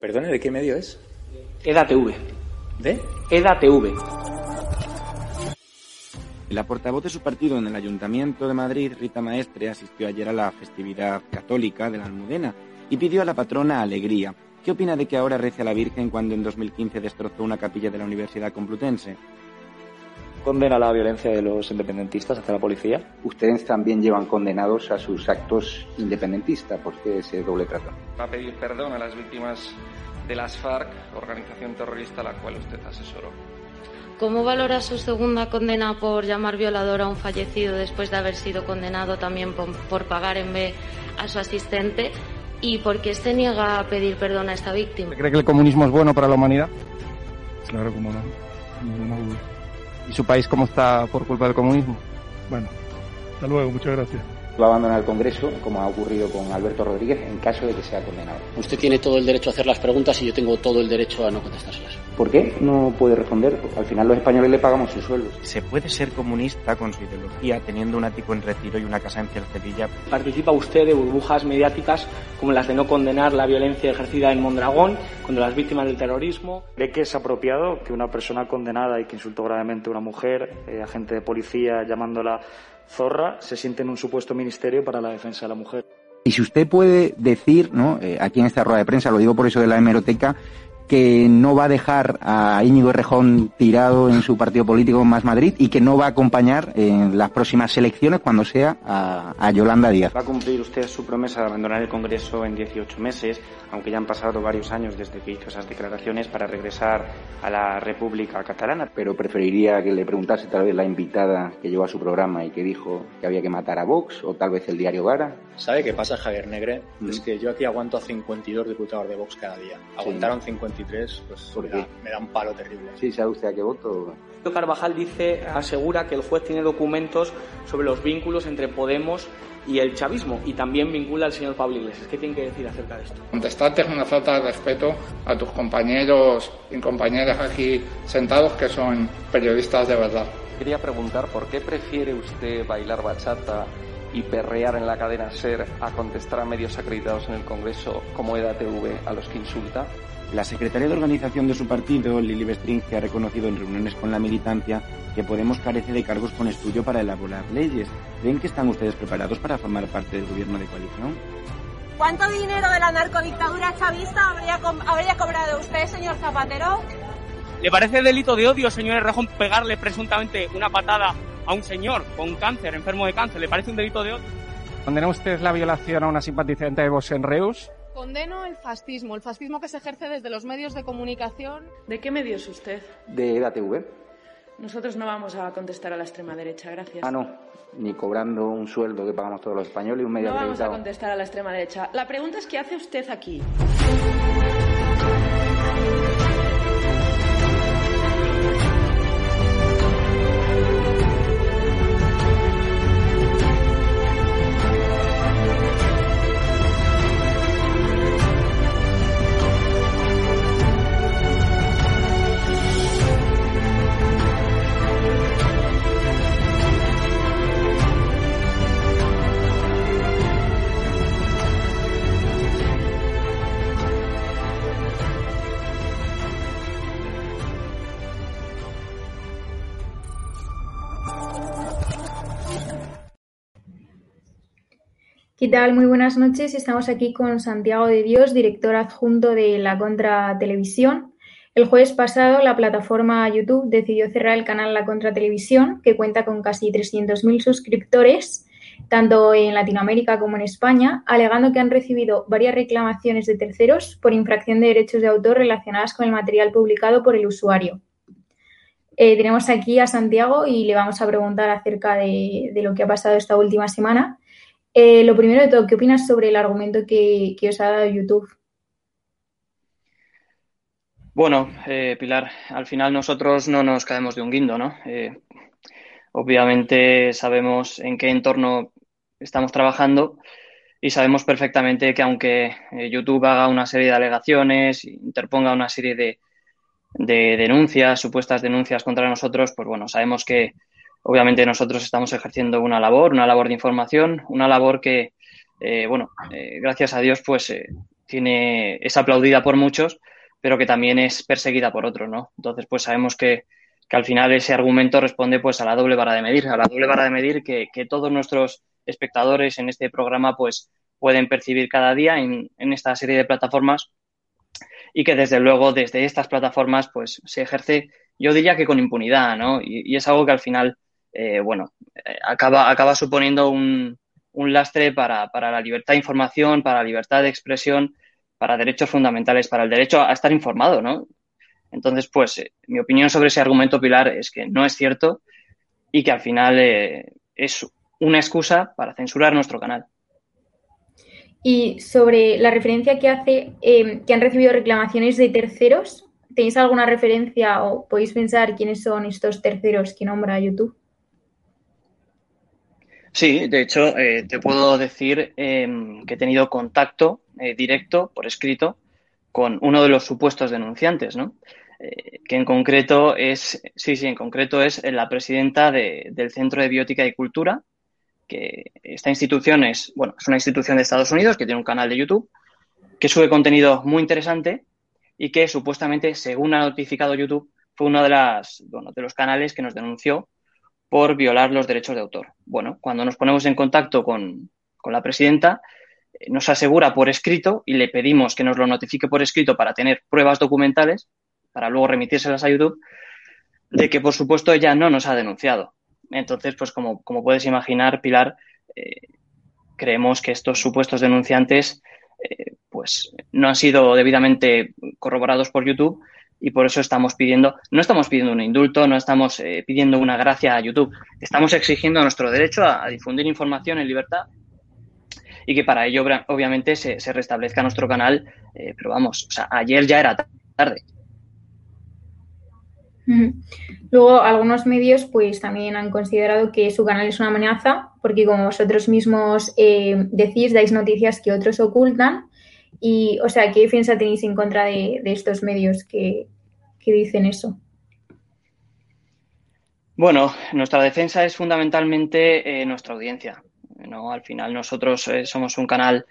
Perdone, ¿de qué medio es? EDATV. ¿De? EDATV. La portavoz de su partido en el Ayuntamiento de Madrid, Rita Maestre, asistió ayer a la festividad católica de la Almudena y pidió a la patrona alegría. ¿Qué opina de que ahora rece a la Virgen cuando en 2015 destrozó una capilla de la Universidad Complutense? Condena la violencia de los independentistas hacia la policía. Ustedes también llevan condenados a sus actos independentistas. ¿Por qué ese doble trato? Va a pedir perdón a las víctimas de las FARC, organización terrorista a la cual usted asesoró. ¿Cómo valora su segunda condena por llamar violador a un fallecido después de haber sido condenado también por pagar en B a su asistente? ¿Y por qué se niega a pedir perdón a esta víctima? ¿Cree que el comunismo es bueno para la humanidad? Claro, como no. ¿Y su país cómo está por culpa del comunismo? Bueno, hasta luego, muchas gracias. Va a abandonar el Congreso, como ha ocurrido con Alberto Rodríguez, en caso de que sea condenado. Usted tiene todo el derecho a hacer las preguntas y yo tengo todo el derecho a no contestárselas. ¿Por qué no puede responder? Al final los españoles le pagamos sus sueldos. ¿Se puede ser comunista con su ideología teniendo un ático en Retiro y una casa en Cercedilla? ¿Participa usted de burbujas mediáticas como las de no condenar la violencia ejercida en Mondragón contra las víctimas del terrorismo? ¿Cree que es apropiado que una persona condenada y que insultó gravemente a una mujer, agente de policía llamándola zorra, se siente en un supuesto ministerio para la defensa de la mujer? Y si usted puede decir, ¿no? Aquí en esta rueda de prensa, lo digo por eso de la hemeroteca, que no va a dejar a Íñigo Errejón tirado en su partido político Más Madrid y que no va a acompañar en las próximas elecciones cuando sea a Yolanda Díaz. ¿Va a cumplir usted su promesa de abandonar el Congreso en 18 meses, aunque ya han pasado varios años desde que hizo esas declaraciones, para regresar a la República Catalana? Pero preferiría que le preguntase tal vez la invitada que llevó a su programa y que dijo que había que matar a Vox, o tal vez el diario Gara. ¿Sabe qué pasa, Javier Negre? Es que yo aquí aguanto a 52 diputados de Vox cada día. Aguantaron 53, pues me da un palo terrible. Sí, ¿sabe usted a qué voto? Carvajal dice, asegura que el juez tiene documentos sobre los vínculos entre Podemos y el chavismo, y también vincula al señor Pablo Iglesias. ¿Qué tiene que decir acerca de esto? Contestarte es una falta de respeto a tus compañeros y compañeras aquí sentados que son periodistas de verdad. Quería preguntar por qué prefiere usted bailar bachata y perrear en la cadena SER a contestar a medios acreditados en el Congreso como EDATV a los que insulta. La secretaria de organización de su partido, Lily Bestrink, que ha reconocido en reuniones con la militancia que Podemos carece de cargos con estudio para elaborar leyes. ¿Creen que están ustedes preparados para formar parte del gobierno de coalición? ¿Cuánto dinero de la narcodictadura chavista habría cobrado usted, señor Zapatero? ¿Le parece delito de odio, señor Errejón, pegarle presuntamente una patada a un señor con cáncer, enfermo de cáncer? ¿Le parece un delito de odio? ¿Condena usted la violación a una simpatizante de Vox en Reus? Condeno el fascismo que se ejerce desde los medios de comunicación. ¿De qué medio es usted? De EDATV. Nosotros no vamos a contestar a la extrema derecha, gracias. Ah, no, ni cobrando un sueldo que pagamos todos los españoles y un medio acreditado. No vamos a contestar a la extrema derecha. La pregunta es, ¿qué hace usted aquí? ¿Qué tal? Muy buenas noches. Estamos aquí con Santiago de Dios, director adjunto de La Contra Televisión. El jueves pasado, la plataforma YouTube decidió cerrar el canal La Contra Televisión, que cuenta con casi 300.000 suscriptores, tanto en Latinoamérica como en España, alegando que han recibido varias reclamaciones de terceros por infracción de derechos de autor relacionadas con el material publicado por el usuario. Tenemos aquí a Santiago y le vamos a preguntar acerca de lo que ha pasado esta última semana. Lo primero de todo, ¿qué opinas sobre el argumento que os ha dado YouTube? Bueno, Pilar, al final nosotros no nos caemos de un guindo, ¿no? Obviamente sabemos en qué entorno estamos trabajando y sabemos perfectamente que aunque YouTube haga una serie de alegaciones, interponga una serie de denuncias, supuestas denuncias contra nosotros, pues bueno, sabemos que obviamente nosotros estamos ejerciendo una labor de información, una labor que, gracias a Dios, pues es aplaudida por muchos, pero que también es perseguida por otros, ¿no? Entonces, pues sabemos que al final ese argumento responde pues a la doble vara de medir, que todos nuestros espectadores en este programa pues pueden percibir cada día en esta serie de plataformas, y que desde luego desde estas plataformas pues se ejerce, yo diría que con impunidad, ¿no? Y es algo que al final, acaba suponiendo un lastre para la libertad de información, para la libertad de expresión, para derechos fundamentales, para el derecho a estar informado, ¿no? Entonces, pues, mi opinión sobre ese argumento, Pilar, es que no es cierto y que al final es una excusa para censurar nuestro canal. Y sobre la referencia que hace, que han recibido reclamaciones de terceros, ¿tenéis alguna referencia o podéis pensar quiénes son estos terceros que nombra YouTube? Sí, de hecho, te puedo decir que he tenido contacto directo, por escrito, con uno de los supuestos denunciantes, ¿no? Que en concreto es, en concreto es la presidenta del Centro de Biótica y Cultura, que esta institución es una institución de Estados Unidos que tiene un canal de YouTube, que sube contenido muy interesante y que supuestamente, según ha notificado YouTube, fue uno de los canales que nos denunció por violar los derechos de autor. Bueno, cuando nos ponemos en contacto con la presidenta, nos asegura por escrito y le pedimos que nos lo notifique por escrito para tener pruebas documentales, para luego remitírselas a YouTube, de que, por supuesto, ella no nos ha denunciado. Entonces, pues como puedes imaginar, Pilar, creemos que estos supuestos denunciantes pues no han sido debidamente corroborados por YouTube y por eso no estamos pidiendo un indulto, no estamos pidiendo una gracia a YouTube, estamos exigiendo nuestro derecho a difundir información en libertad y que para ello obviamente se restablezca nuestro canal, pero vamos, o sea, ayer ya era tarde. Luego, algunos medios pues también han considerado que su canal es una amenaza porque, como vosotros mismos decís, dais noticias que otros ocultan. Y, o sea, ¿qué defensa tenéis en contra de estos medios que dicen eso? Bueno, nuestra defensa es fundamentalmente nuestra audiencia, ¿no? Al final nosotros somos un canal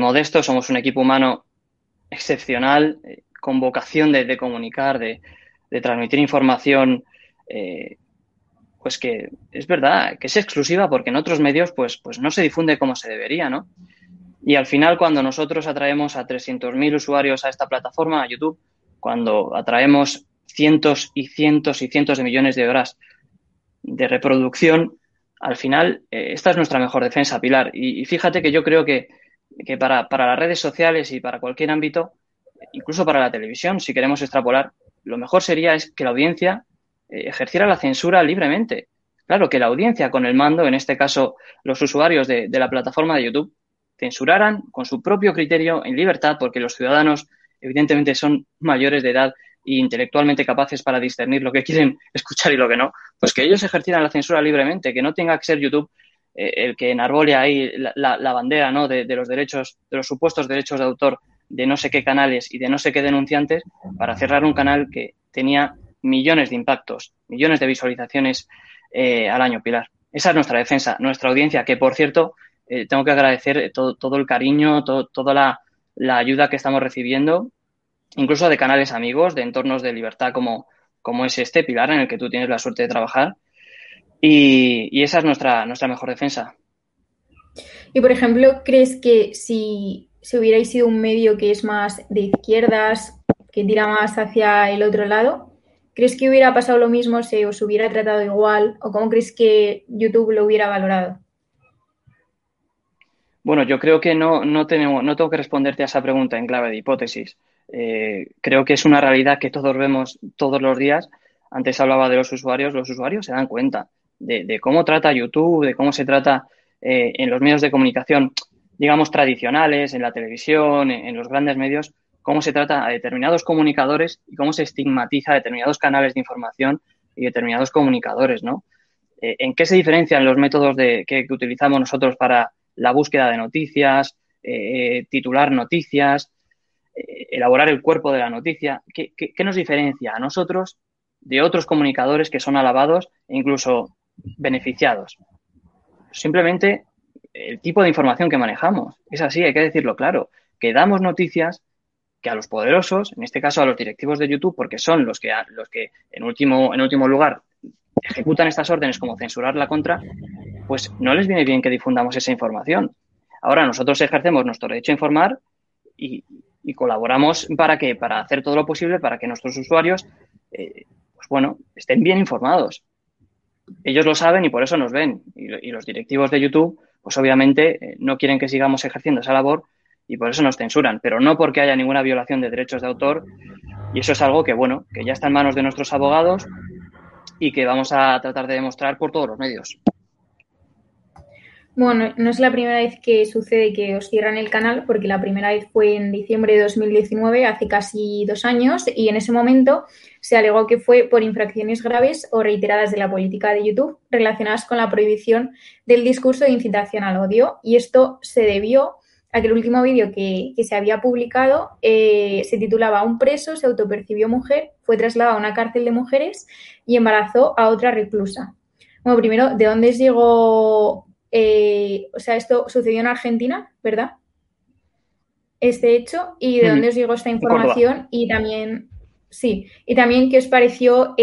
modesto, somos un equipo humano excepcional, con vocación de comunicar, de transmitir información, pues que es verdad, que es exclusiva, porque en otros medios pues no se difunde como se debería, ¿no? Y al final, cuando nosotros atraemos a 300.000 usuarios a esta plataforma, a YouTube, cuando atraemos cientos y cientos y cientos de millones de horas de reproducción, al final esta es nuestra mejor defensa, Pilar. Y fíjate que yo creo que para las redes sociales y para cualquier ámbito, incluso para la televisión, si queremos extrapolar, lo mejor sería es que la audiencia ejerciera la censura libremente. Claro, que la audiencia con el mando, en este caso los usuarios de la plataforma de YouTube, censuraran con su propio criterio en libertad, porque los ciudadanos evidentemente son mayores de edad e intelectualmente capaces para discernir lo que quieren escuchar y lo que no, pues que ellos ejercieran la censura libremente, que no tenga que ser YouTube el que enarbole ahí la bandera, ¿no?, de los derechos, de los supuestos derechos de autor de no sé qué canales y de no sé qué denunciantes para cerrar un canal que tenía millones de impactos, millones de visualizaciones al año, Pilar. Esa es nuestra defensa, nuestra audiencia, que, por cierto, tengo que agradecer todo el cariño, toda la ayuda que estamos recibiendo, incluso de canales amigos, de entornos de libertad como es este, Pilar, en el que tú tienes la suerte de trabajar. Y esa es nuestra mejor defensa. Y, por ejemplo, ¿crees que si hubierais sido un medio que es más de izquierdas, que tira más hacia el otro lado, crees que hubiera pasado lo mismo, si os hubiera tratado igual, o cómo crees que YouTube lo hubiera valorado? Bueno, yo creo que no tengo que responderte a esa pregunta en clave de hipótesis. Creo que es una realidad que todos vemos todos los días. Antes hablaba de los usuarios se dan cuenta de cómo trata YouTube, de cómo se trata en los medios de comunicación, digamos, tradicionales, en la televisión, en los grandes medios, cómo se trata a determinados comunicadores y cómo se estigmatiza a determinados canales de información y determinados comunicadores, ¿no? ¿En qué se diferencian los métodos que utilizamos nosotros para la búsqueda de noticias, titular noticias, elaborar el cuerpo de la noticia? ¿Qué nos diferencia a nosotros de otros comunicadores que son alabados e incluso beneficiados? Simplemente el tipo de información que manejamos. Es así, hay que decirlo claro. que damos noticias que a los poderosos, en este caso a los directivos de YouTube, porque son los que en último lugar ejecutan estas órdenes como censurar La Contra, pues no les viene bien que difundamos esa información. Ahora nosotros ejercemos nuestro derecho a informar y colaboramos para hacer todo lo posible para que nuestros usuarios pues bueno, estén bien informados. Ellos lo saben y por eso nos ven. Y los directivos de YouTube, pues obviamente no quieren que sigamos ejerciendo esa labor y por eso nos censuran, pero no porque haya ninguna violación de derechos de autor, y eso es algo que, bueno, que ya está en manos de nuestros abogados y que vamos a tratar de demostrar por todos los medios. Bueno, no es la primera vez que sucede que os cierran el canal, porque la primera vez fue en diciembre de 2019, hace casi 2 años, y en ese momento se alegó que fue por infracciones graves o reiteradas de la política de YouTube relacionadas con la prohibición del discurso de incitación al odio, y esto se debió a que el último vídeo que se había publicado se titulaba "Un preso se autopercibió mujer, fue trasladado a una cárcel de mujeres y embarazó a otra reclusa". Bueno, primero, ¿de dónde llegó...? O sea, esto sucedió en Argentina, ¿verdad? Este hecho, ¿y de dónde os llegó esta información? Y también, sí, y también ¿qué os pareció,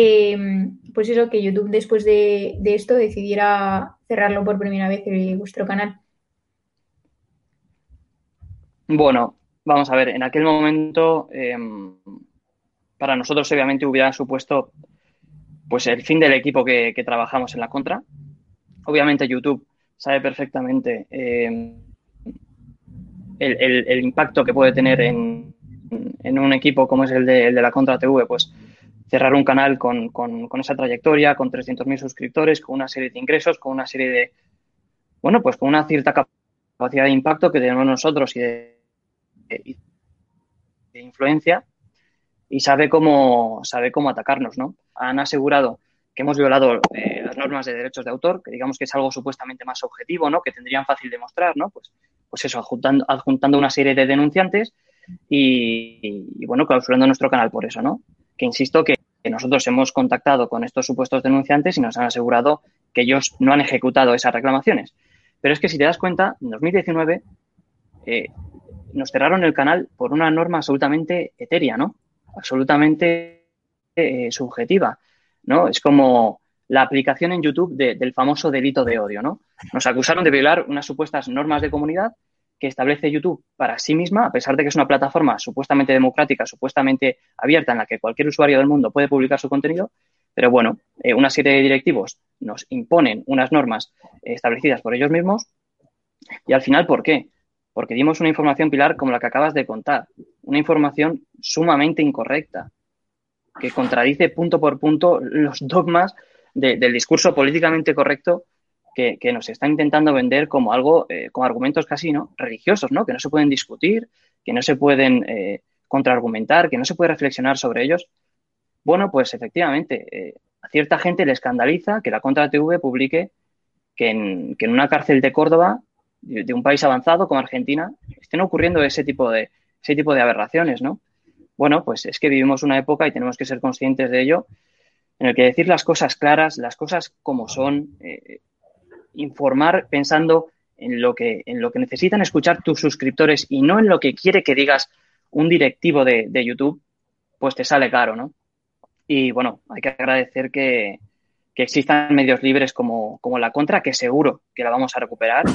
pues eso, que YouTube después de esto decidiera cerrarlo por primera vez en vuestro canal? Bueno, vamos a ver, en aquel momento, para nosotros obviamente hubiera supuesto pues el fin del equipo que trabajamos en La Contra. Obviamente YouTube sabe perfectamente el impacto que puede tener en un equipo como es el de La Contra TV, pues cerrar un canal con esa trayectoria, con 300.000 suscriptores, con una serie de ingresos, con una serie de, bueno, pues con una cierta capacidad de impacto que tenemos nosotros y de influencia, y sabe cómo atacarnos, ¿no? Han asegurado que hemos violado las normas de derechos de autor, que digamos que es algo supuestamente más objetivo, ¿no? Que tendrían fácil de mostrar, ¿no? Pues eso, adjuntando una serie de denunciantes y bueno, clausurando nuestro canal por eso, ¿no? Que insisto que nosotros hemos contactado con estos supuestos denunciantes y nos han asegurado que ellos no han ejecutado esas reclamaciones. Pero es que si te das cuenta, en 2019 nos cerraron el canal por una norma absolutamente etérea, ¿no? Absolutamente subjetiva, ¿no? Es como la aplicación en YouTube del famoso delito de odio, ¿no? Nos acusaron de violar unas supuestas normas de comunidad que establece YouTube para sí misma, a pesar de que es una plataforma supuestamente democrática, supuestamente abierta, en la que cualquier usuario del mundo puede publicar su contenido, pero bueno, una serie de directivos nos imponen unas normas establecidas por ellos mismos y al final, ¿por qué? Porque dimos una información, Pilar, como la que acabas de contar, una información sumamente incorrecta, que contradice punto por punto los dogmas del discurso políticamente correcto que nos está intentando vender como algo, con argumentos casi, ¿no?, religiosos, ¿no?, que no se pueden discutir, que no se pueden contraargumentar, que no se puede reflexionar sobre ellos. Bueno, pues efectivamente, a cierta gente le escandaliza que La Contra TV publique que en una cárcel de Córdoba, de un país avanzado como Argentina, estén ocurriendo ese tipo de aberraciones, ¿no? Bueno, pues es que vivimos una época y tenemos que ser conscientes de ello, en el que decir las cosas claras, las cosas como son, informar pensando en lo que necesitan escuchar tus suscriptores y no en lo que quiere que digas un directivo de YouTube, pues te sale caro, ¿no? Y bueno, hay que agradecer que existan medios libres como La Contra, que seguro que la vamos a recuperar,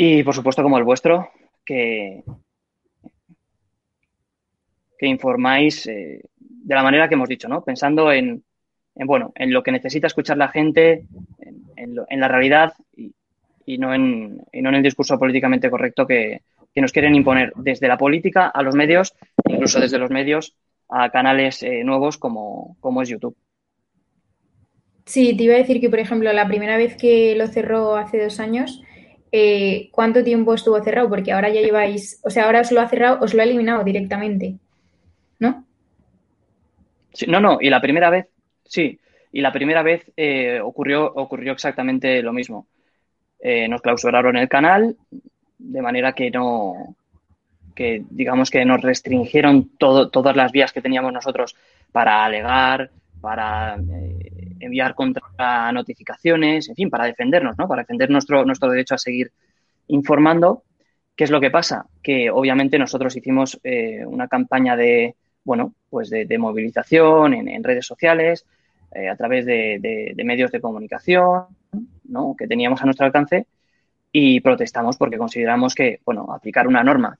y por supuesto como el vuestro, que informáis de la manera que hemos dicho, ¿no? Pensando en lo que necesita escuchar la gente, en la realidad y no en el discurso políticamente correcto que nos quieren imponer desde la política a los medios, incluso desde los medios a canales nuevos como es YouTube. Sí, te iba a decir que, por ejemplo, la primera vez que lo cerró hace 2 años... ¿cuánto tiempo estuvo cerrado? Porque ahora ya lleváis... O sea, ahora os lo ha cerrado, os lo ha eliminado directamente, ¿no? Sí, no, y la primera vez, sí, y la primera vez ocurrió exactamente lo mismo. Nos clausuraron el canal, de manera que no... que digamos que nos restringieron todas las vías que teníamos nosotros para alegar, para... enviar contra notificaciones, en fin, para defendernos, ¿no? Para defender nuestro derecho a seguir informando. ¿Qué es lo que pasa? Que obviamente nosotros hicimos una campaña de, bueno, pues de movilización en redes sociales, a través de medios de comunicación, ¿no?, que teníamos a nuestro alcance, y protestamos porque consideramos que, bueno, aplicar una norma,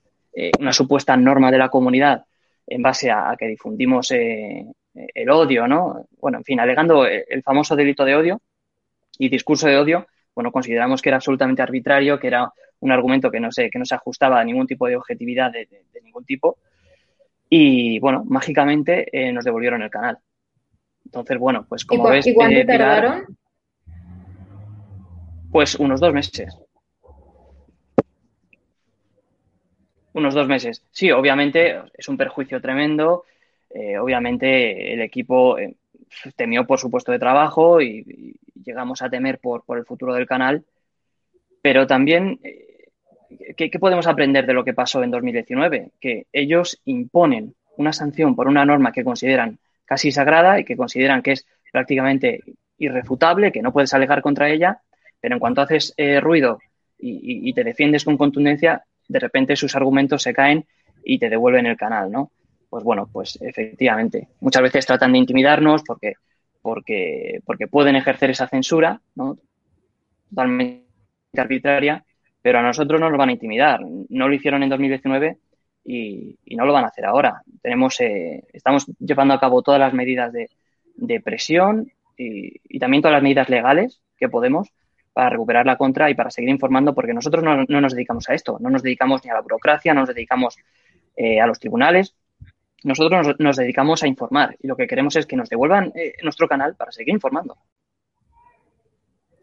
una supuesta norma de la comunidad en base a que difundimos el odio, ¿no? Bueno, en fin, alegando el famoso delito de odio y discurso de odio, bueno, consideramos que era absolutamente arbitrario, que era un argumento que no se ajustaba a ningún tipo de objetividad de ningún tipo, y, bueno, mágicamente nos devolvieron el canal. Entonces, bueno, pues como ves... ¿Y cuánto tardaron? Pilar, pues unos 2 meses. Unos 2 meses. Sí, obviamente es un perjuicio tremendo. Obviamente el equipo temió por su puesto de trabajo y llegamos a temer por el futuro del canal. Pero también, ¿qué podemos aprender de lo que pasó en 2019? Que ellos imponen una sanción por una norma que consideran casi sagrada y que consideran que es prácticamente irrefutable, que no puedes alegar contra ella, pero en cuanto haces ruido y te defiendes con contundencia, de repente sus argumentos se caen y te devuelven el canal, ¿no? Pues bueno, pues efectivamente. Muchas veces tratan de intimidarnos porque pueden ejercer esa censura, ¿no?, totalmente arbitraria, pero a nosotros no nos van a intimidar. No lo hicieron en 2019 y no lo van a hacer ahora. Estamos llevando a cabo todas las medidas de presión y también todas las medidas legales que podemos para recuperar la contra y para seguir informando, porque nosotros no nos dedicamos a esto, no nos dedicamos ni a la burocracia, no nos dedicamos a los tribunales. Nosotros nos dedicamos a informar y lo que queremos es que nos devuelvan nuestro canal para seguir informando.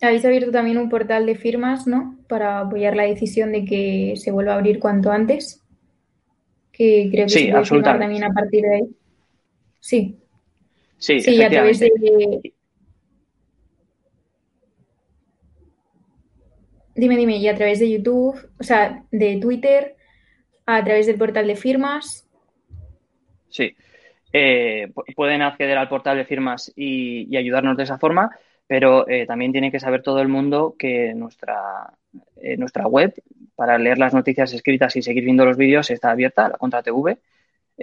Habéis abierto también un portal de firmas, ¿no?, para apoyar la decisión de que se vuelva a abrir cuanto antes, que creo que sí, se puede firmar también a partir de ahí. Sí. Sí, sí, a través de... Dime, y a través de YouTube, o sea, de Twitter, a través del portal de firmas. Sí, pueden acceder al portal de firmas y ayudarnos de esa forma, pero también tiene que saber todo el mundo que nuestra web, para leer las noticias escritas y seguir viendo los vídeos, está abierta, La Contra TV,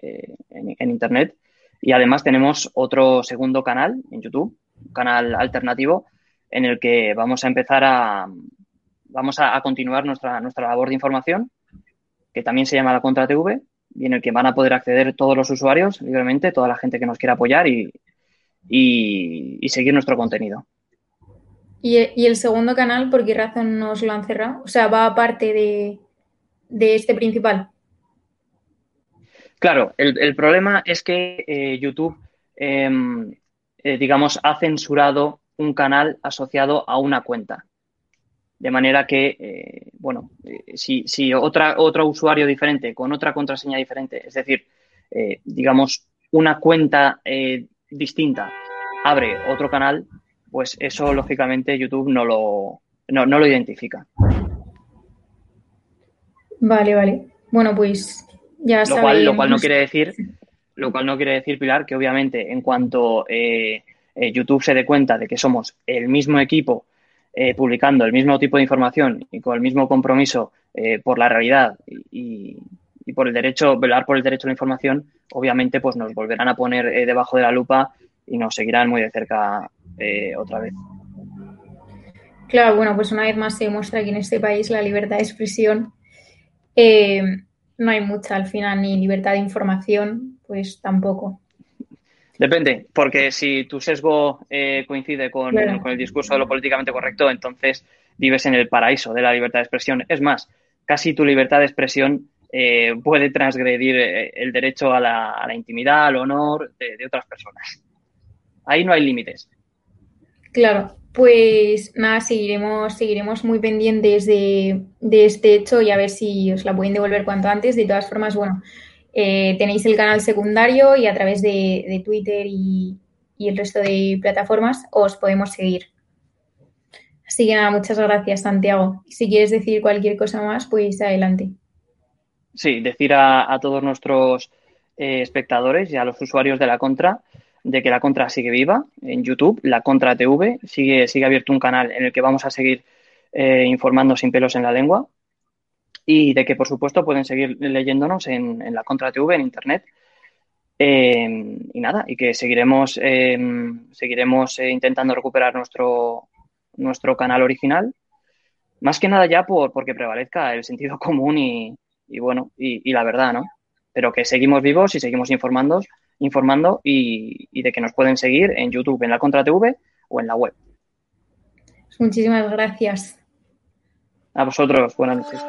en Internet. Y además tenemos otro segundo canal en YouTube, un canal alternativo, en el que vamos a empezar a... Vamos a continuar nuestra labor de información, que también se llama La Contra TV, y en el que van a poder acceder todos los usuarios libremente, toda la gente que nos quiera apoyar y seguir nuestro contenido. ¿Y el segundo canal, por qué razón nos lo han cerrado? O sea, ¿va aparte de este principal? Claro, el problema es que YouTube, digamos, ha censurado un canal asociado a una cuenta. De manera que, bueno, si otro usuario diferente, con otra contraseña diferente, es decir, digamos, una cuenta distinta abre otro canal, pues eso, lógicamente, YouTube no lo identifica. Vale. Bueno, pues ya sabéis. Lo cual no quiere decir, Pilar, que obviamente en cuanto YouTube se dé cuenta de que somos el mismo equipo, publicando el mismo tipo de información y con el mismo compromiso por la realidad y por el derecho, velar por el derecho a la información, obviamente pues nos volverán a poner debajo de la lupa y nos seguirán muy de cerca otra vez. Claro, bueno, pues una vez más se demuestra que en este país la libertad de expresión no hay mucha al final, ni libertad de información, pues tampoco. Depende, porque si tu sesgo coincide con el discurso de lo políticamente correcto, entonces vives en el paraíso de la libertad de expresión. Es más, casi tu libertad de expresión puede transgredir el derecho a la intimidad, al honor de otras personas. Ahí no hay límites. Claro, pues nada, seguiremos muy pendientes de este hecho y a ver si os la pueden devolver cuanto antes. De todas formas, bueno... tenéis el canal secundario y a través de Twitter y el resto de plataformas os podemos seguir. Así que nada, muchas gracias, Santiago. Si quieres decir cualquier cosa más, pues adelante. Sí, decir a todos nuestros espectadores y a los usuarios de La Contra de que La Contra sigue viva en YouTube, La Contra TV. Sigue abierto un canal en el que vamos a seguir informando sin pelos en la lengua. y de que, por supuesto, pueden seguir leyéndonos en La Contra TV, en Internet. Y nada, y que seguiremos intentando recuperar nuestro canal original, más que nada ya porque prevalezca el sentido común y la verdad, ¿no? Pero que seguimos vivos y seguimos informando y de que nos pueden seguir en YouTube, en La Contra TV o en la web. Muchísimas gracias. A vosotros, buenas noches.